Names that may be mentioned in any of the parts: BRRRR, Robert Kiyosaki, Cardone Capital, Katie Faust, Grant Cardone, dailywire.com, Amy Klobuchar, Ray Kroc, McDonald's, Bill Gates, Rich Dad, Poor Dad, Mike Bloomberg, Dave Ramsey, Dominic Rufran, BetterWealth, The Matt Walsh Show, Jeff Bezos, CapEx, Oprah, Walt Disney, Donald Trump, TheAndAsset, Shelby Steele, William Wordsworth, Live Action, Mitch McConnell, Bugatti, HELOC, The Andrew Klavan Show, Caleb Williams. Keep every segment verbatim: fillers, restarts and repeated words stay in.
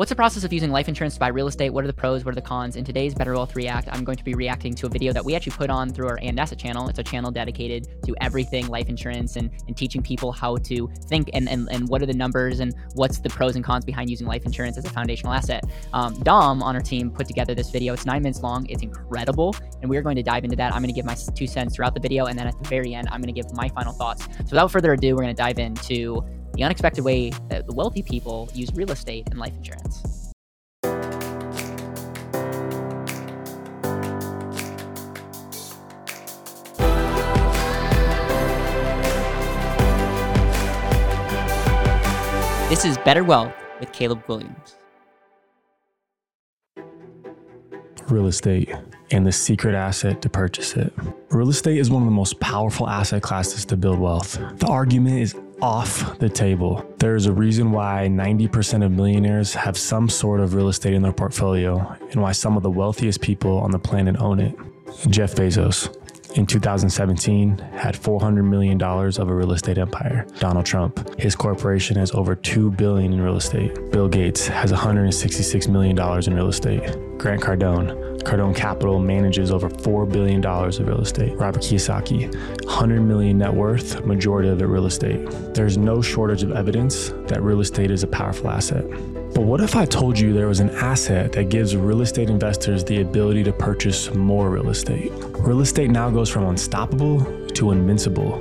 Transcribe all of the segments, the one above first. What's the process of using life insurance to buy real estate? What are the pros? What are the cons? In today's BetterWealth React, I'm going to be reacting to a video that we actually put on through our A N D A S A channel. It's a channel dedicated to everything life insurance and, and teaching people how to think and, and, and what are the numbers and what's the pros and cons behind using life insurance as a foundational asset. Um, Dom on our team put together this video. It's nine minutes long. It's incredible. And we're going to dive into that. I'm going to give my two cents throughout the video. And then at the very end, I'm going to give my final thoughts. So without further ado, we're going to dive into the unexpected way that the wealthy people use real estate and life insurance. This is Better Wealth with Caleb Williams. Real estate and the secret asset to purchase it. Real estate is one of the most powerful asset classes to build wealth. The argument is off the table. There's a reason why ninety percent of millionaires have some sort of real estate in their portfolio and why some of the wealthiest people on the planet own it. Jeff Bezos, in two thousand seventeen, had four hundred million dollars of a real estate empire. Donald Trump, his corporation has over two billion dollars in real estate. Bill Gates has one hundred sixty-six million dollars in real estate. Grant Cardone, Cardone Capital manages over four billion dollars of real estate. Robert Kiyosaki, one hundred million dollars net worth, majority of it real estate. There's no shortage of evidence that real estate is a powerful asset. But what if I told you there was an asset that gives real estate investors the ability to purchase more real estate? Real estate now goes from unstoppable to invincible.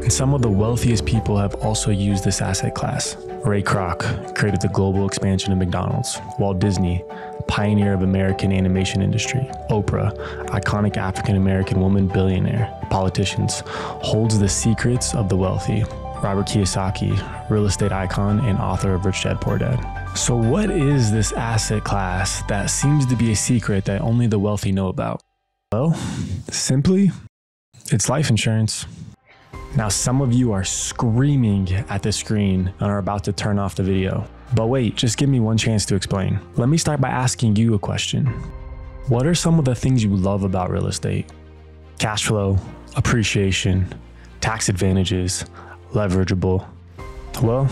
And some of the wealthiest people have also used this asset class. Ray Kroc created the global expansion of McDonald's. Walt Disney, pioneer of American animation industry. Oprah, iconic African-American woman billionaire. Politicians, holds the secrets of the wealthy. Robert Kiyosaki, real estate icon and author of Rich Dad, Poor Dad. So what is this asset class that seems to be a secret that only the wealthy know about? Well, simply, it's life insurance. Now, some of you are screaming at the screen and are about to turn off the video. But wait, just give me one chance to explain. Let me start by asking you a question. What are some of the things you love about real estate? Cash flow, appreciation, tax advantages, leverageable. Well,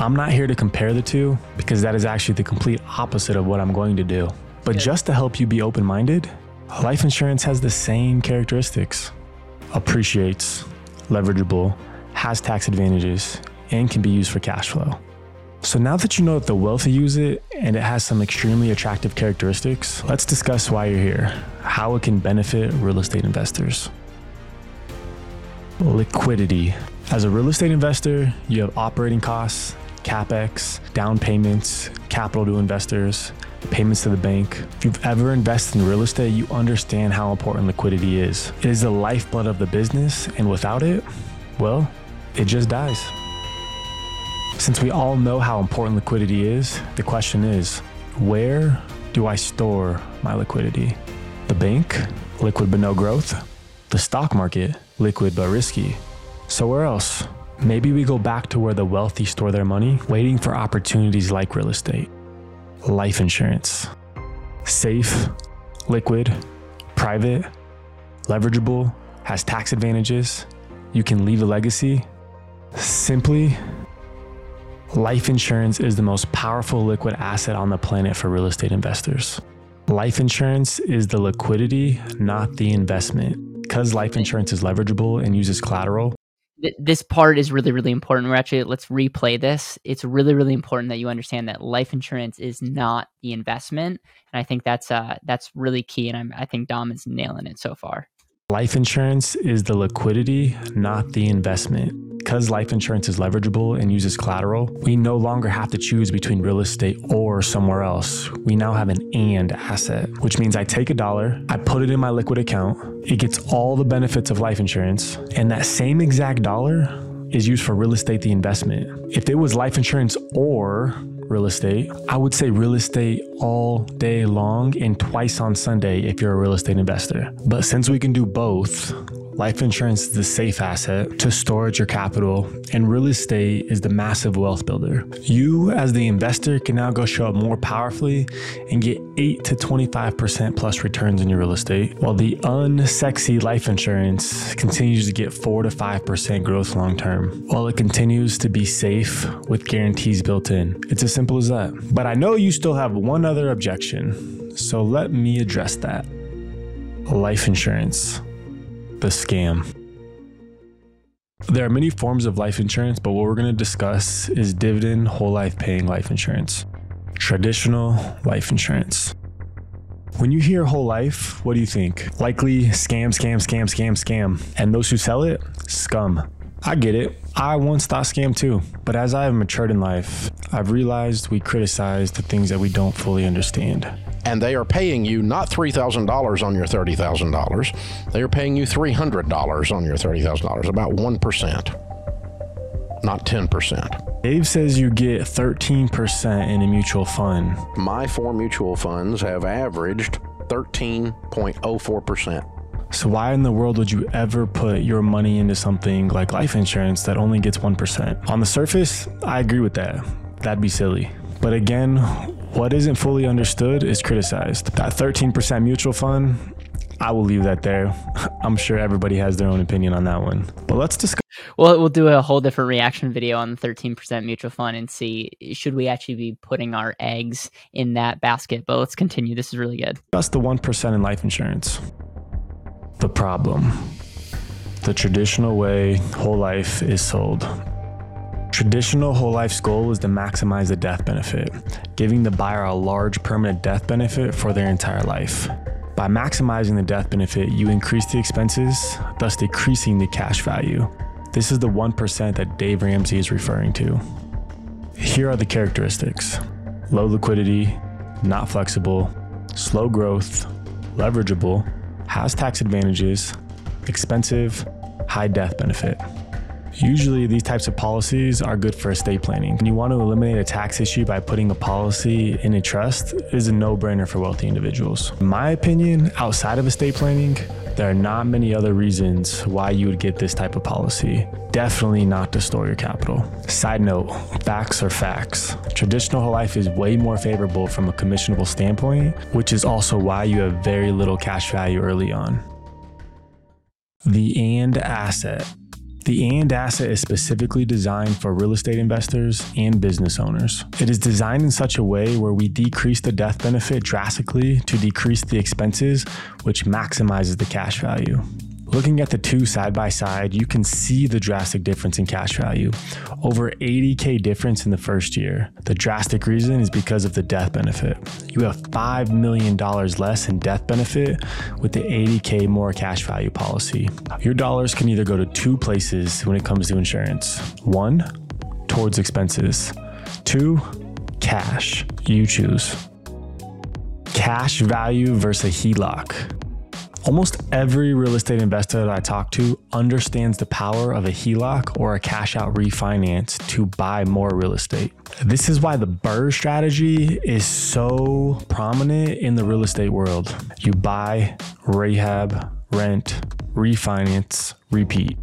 I'm not here to compare the two because that is actually the complete opposite of what I'm going to do. But just to help you be open-minded, life insurance has the same characteristics. Appreciates, leverageable, has tax advantages, and can be used for cash flow. So now that you know that the wealthy use it and it has some extremely attractive characteristics, let's discuss why you're here, how it can benefit real estate investors. Liquidity. As a real estate investor, you have operating costs, CapEx, down payments, capital to investors, payments to the bank. If you've ever invested in real estate, you understand how important liquidity is. It is the lifeblood of the business, and without it, well, it just dies. Since we all know how important liquidity is, the question is, where do I store my liquidity? The bank, liquid but no growth. The stock market, liquid but risky. So where else? Maybe we go back to where the wealthy store their money, waiting for opportunities like real estate. Life insurance. Safe, liquid, private, leverageable, has tax advantages. You can leave a legacy. Simply, life insurance is the most powerful liquid asset on the planet for real estate investors. Life insurance is the liquidity, not the investment. Because life insurance is leverageable and uses collateral, this part is really, really important. We're actually, let's replay this. It's really, really important that you understand that life insurance is not the investment. And I think that's uh, that's really key. And I'm, I think Dom is nailing it so far. Life insurance is the liquidity, not the investment. Because life insurance is leverageable and uses collateral, we no longer have to choose between real estate or somewhere else. We now have an and asset, which means I take a dollar, I put it in my liquid account, it gets all the benefits of life insurance, and that same exact dollar is used for real estate, the investment. If it was life insurance or real estate, I would say real estate all day long and twice on Sunday if you're a real estate investor. But since we can do both, Life insurance is the safe asset to storage your capital, and real estate is the massive wealth builder. You, as the investor, can now go show up more powerfully and get eight to twenty-five percent plus returns in your real estate, while the unsexy life insurance continues to get four to five percent growth long term, while it continues to be safe with guarantees built in. It's as simple as that. But I know you still have one other objection, so let me address that. Life insurance. The scam. There are many forms of life insurance, but what we're going to discuss is dividend whole life paying life insurance, traditional life insurance. When you hear whole life, what do you think? Likely scam, scam, scam, scam, scam. And those who sell it, scum. I get it. I once thought scam too, but as I have matured in life, I've realized we criticize the things that we don't fully understand. And they are paying you not three thousand dollars on your thirty thousand dollars. They are paying you three hundred dollars on your thirty thousand dollars, about one percent, not ten percent. Dave says you get thirteen percent in a mutual fund. My four mutual funds have averaged thirteen point oh four percent. So why in the world would you ever put your money into something like life insurance that only gets one percent? On the surface, I agree with that. That'd be silly. But again, what isn't fully understood is criticized. That thirteen percent mutual fund, I will leave that there. I'm sure everybody has their own opinion on that one. But let's discuss. Well, we'll do a whole different reaction video on the thirteen percent mutual fund and see, should we actually be putting our eggs in that basket? But let's continue. This is really good. That's the one percent in life insurance. The problem. The traditional way whole life is sold. Traditional whole life's goal is to maximize the death benefit, giving the buyer a large permanent death benefit for their entire life. By maximizing the death benefit, you increase the expenses, thus decreasing the cash value. This is the one percent that Dave Ramsey is referring to. Here are the characteristics: low liquidity, not flexible, slow growth, leverageable, has tax advantages, expensive, high death benefit. Usually these types of policies are good for estate planning. When you want to eliminate a tax issue by putting a policy in a trust, it is a no-brainer for wealthy individuals. In my opinion, outside of estate planning, there are not many other reasons why you would get this type of policy. Definitely not to store your capital. Side note, facts are facts. Traditional whole life is way more favorable from a commissionable standpoint, which is also why you have very little cash value early on. The and asset. The and asset is specifically designed for real estate investors and business owners. It is designed in such a way where we decrease the death benefit drastically to decrease the expenses, which maximizes the cash value. Looking at the two side by side, you can see the drastic difference in cash value. Over eighty thousand difference in the first year. The drastic reason is because of the death benefit. You have five million dollars less in death benefit with the eighty thousand more cash value policy. Your dollars can either go to two places when it comes to insurance. One, towards expenses. Two, cash. You choose. Cash value versus a H E L O C. Almost every real estate investor that I talk to understands the power of a H E L O C or a cash out refinance to buy more real estate. This is why the BRRRR strategy is so prominent in the real estate world. You buy, rehab, rent, refinance, repeat.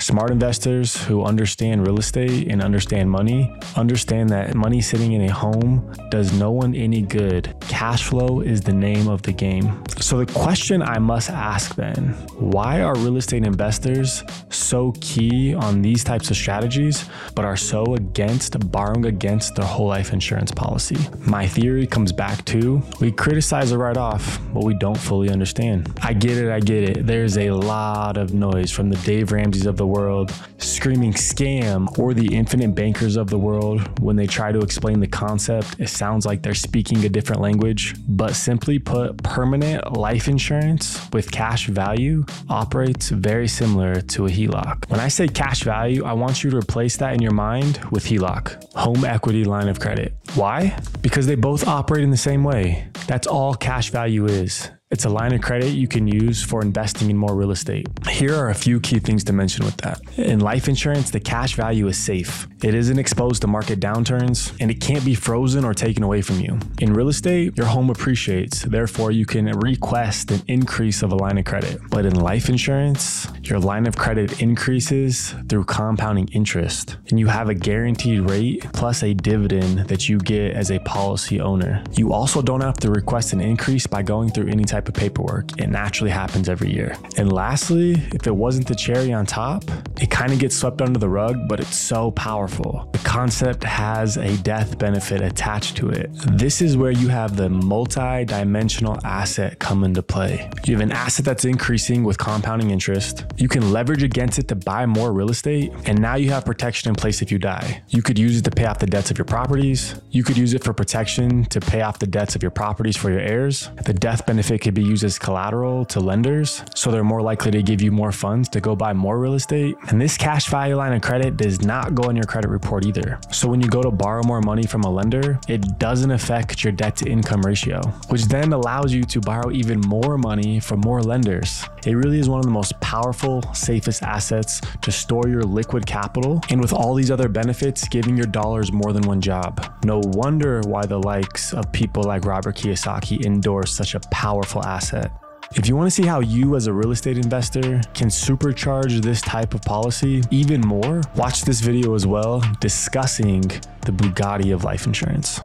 Smart investors who understand real estate and understand money understand that money sitting in a home does no one any good. Cash flow is the name of the game. So the question I must ask then, why are real estate investors so key on these types of strategies, but are so against borrowing against their whole life insurance policy? My theory comes back to, we criticize a write-off, but we don't fully understand. I get it, I get it. There's a lot of noise from the Dave Ramseys of the world screaming scam, or the infinite bankers of the world. When they try to explain the concept, it sounds like they're speaking a different language. But simply put, permanent life insurance with cash value operates very similar to a H E L O C. When I say cash value, I want you to replace that in your mind with H E L O C, home equity line of credit. Why? Because they both operate in the same way. That's all cash value is. It's a line of credit you can use for investing in more real estate. Here are a few key things to mention with that. In life insurance, the cash value is safe. It isn't exposed to market downturns, and it can't be frozen or taken away from you. In real estate, your home appreciates. Therefore, you can request an increase of a line of credit. But in life insurance, your line of credit increases through compounding interest, and you have a guaranteed rate plus a dividend that you get as a policy owner. You also don't have to request an increase by going through any type of paperwork. It naturally happens every year. And lastly, if it wasn't the cherry on top, it kind of gets swept under the rug, but it's so powerful. The concept has a death benefit attached to it. This is where you have the multi-dimensional asset come into play. You have an asset that's increasing with compounding interest. You can leverage against it to buy more real estate. And now you have protection in place if you die. You could use it to pay off the debts of your properties. You could use it for protection to pay off the debts of your properties for your heirs. The death benefit can be used as collateral to lenders, so they're more likely to give you more funds to go buy more real estate. And this cash value line of credit does not go on your credit report either. So when you go to borrow more money from a lender, it doesn't affect your debt to income ratio, which then allows you to borrow even more money from more lenders. It really is one of the most powerful, safest assets to store your liquid capital. And with all these other benefits, giving your dollars more than one job. No wonder why the likes of people like Robert Kiyosaki endorse such a powerful asset. If you want to see how you as a real estate investor can supercharge this type of policy even more, watch this video as well discussing the Bugatti of life insurance.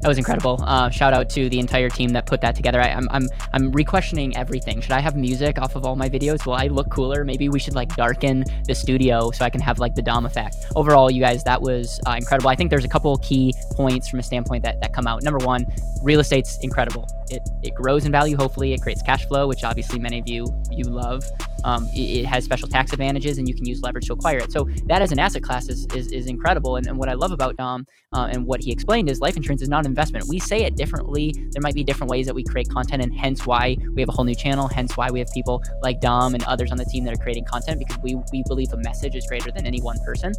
That was incredible. Uh, shout out to the entire team that put that together. I, I'm I'm I'm re-questioning everything. Should I have music off of all my videos? Will I look cooler? Maybe we should like darken the studio so I can have like the Dom effect. Overall, you guys, that was uh, incredible. I think there's a couple key points from a standpoint that, that come out. Number one, real estate's incredible. It it grows in value, hopefully. It creates cash flow, which obviously many of you you love. Um, it, it has special tax advantages and you can use leverage to acquire it. So that as an asset class is is, is incredible. And, and what I love about Dom uh, and what he explained is life insurance is not an investment. We say it differently. There might be different ways that we create content, and hence why we have a whole new channel, hence why we have people like Dom and others on the team that are creating content, because we, we believe a message is greater than any one person.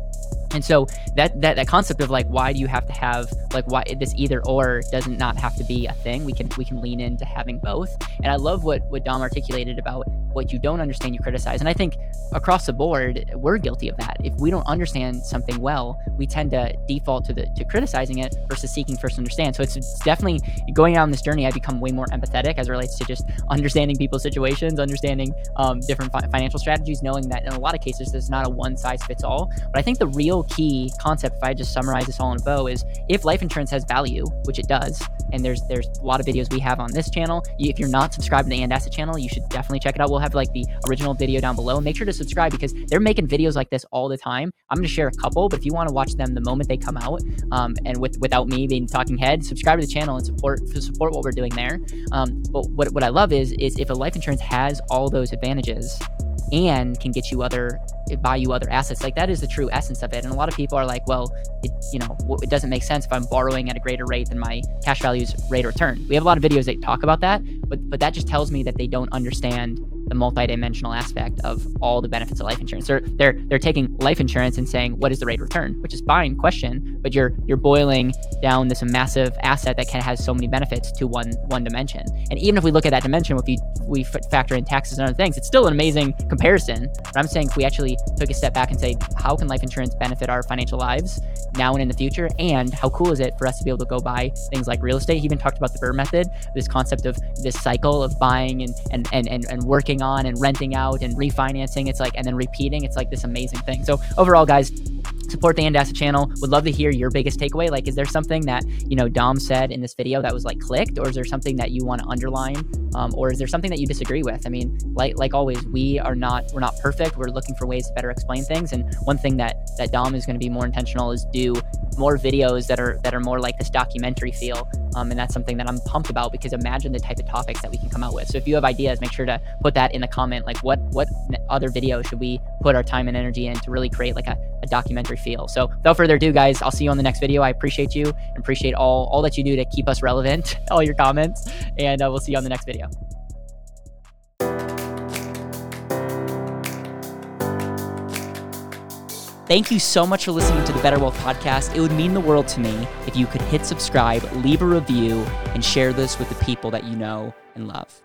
And so that, that that concept of like, why do you have to have like, why this either or doesn't not have to be a thing. We can we can lean into having both. And I love what, what Dom articulated about what you don't understand, you criticize. And I think across the board, we're guilty of that. If we don't understand something well, we tend to default to the to criticizing it versus seeking first to understand. So it's, it's definitely going on this journey. I become way more empathetic as it relates to just understanding people's situations, understanding um, different fi- financial strategies, knowing that in a lot of cases, there's not a one size fits all. But I think the real key concept, if I just summarize this all in a bow, is if life insurance has value, which it does, and there's there's a lot of videos we have on this channel. If you're not subscribed to the And Asset channel, you should definitely check it out. We'll have like the original video down below. Make sure to subscribe because they're making videos like this all the time. I'm going to share a couple, but if you want to watch them the moment they come out, um, and with without me being talking head, subscribe to the channel and support support what we're doing there. Um, but what what I love is is if a life insurance has all those advantages and can get you other, buy you other assets, like that is the true essence of it. And a lot of people are like, well, it, you know, it doesn't make sense if I'm borrowing at a greater rate than my cash value's rate of return. We have a lot of videos that talk about that, but but that just tells me that they don't understand the multidimensional aspect of all the benefits of life insurance. They're, they're they're taking life insurance and saying, what is the rate of return? Which is fine question, but you're you're boiling down this massive asset that can has so many benefits to one one dimension. And even if we look at that dimension, if we, we factor in taxes and other things, it's still an amazing comparison. But I'm saying if we actually took a step back and say, how can life insurance benefit our financial lives now and in the future? And how cool is it for us to be able to go buy things like real estate? He even talked about the BRRRR method, this concept of this cycle of buying and and and and, and working on and renting out and refinancing. It's like, and then repeating. It's like this amazing thing. So overall, guys, support the And Asset channel. Would love to hear your biggest takeaway. Like, is there something that, you know, Dom said in this video that was like clicked, or is there something that you want to underline? Um, or is there something that you disagree with? I mean, like, like always, we are not, we're not perfect. We're looking for ways to better explain things. And one thing that, that Dom is going to be more intentional is do more videos that are, that are more like this documentary feel. Um, and that's something that I'm pumped about, because imagine the type of topics that we can come out with. So if you have ideas, make sure to put that in the comment, like what, what other videos should we put our time and energy in to really create like a, a documentary feel. So without further ado, guys, I'll see you on the next video. I appreciate you and appreciate all, all that you do to keep us relevant, all your comments, and uh, we'll see you on the next video. Thank you so much for listening to the Better Wealth Podcast. It would mean the world to me if you could hit subscribe, leave a review, and share this with the people that you know and love.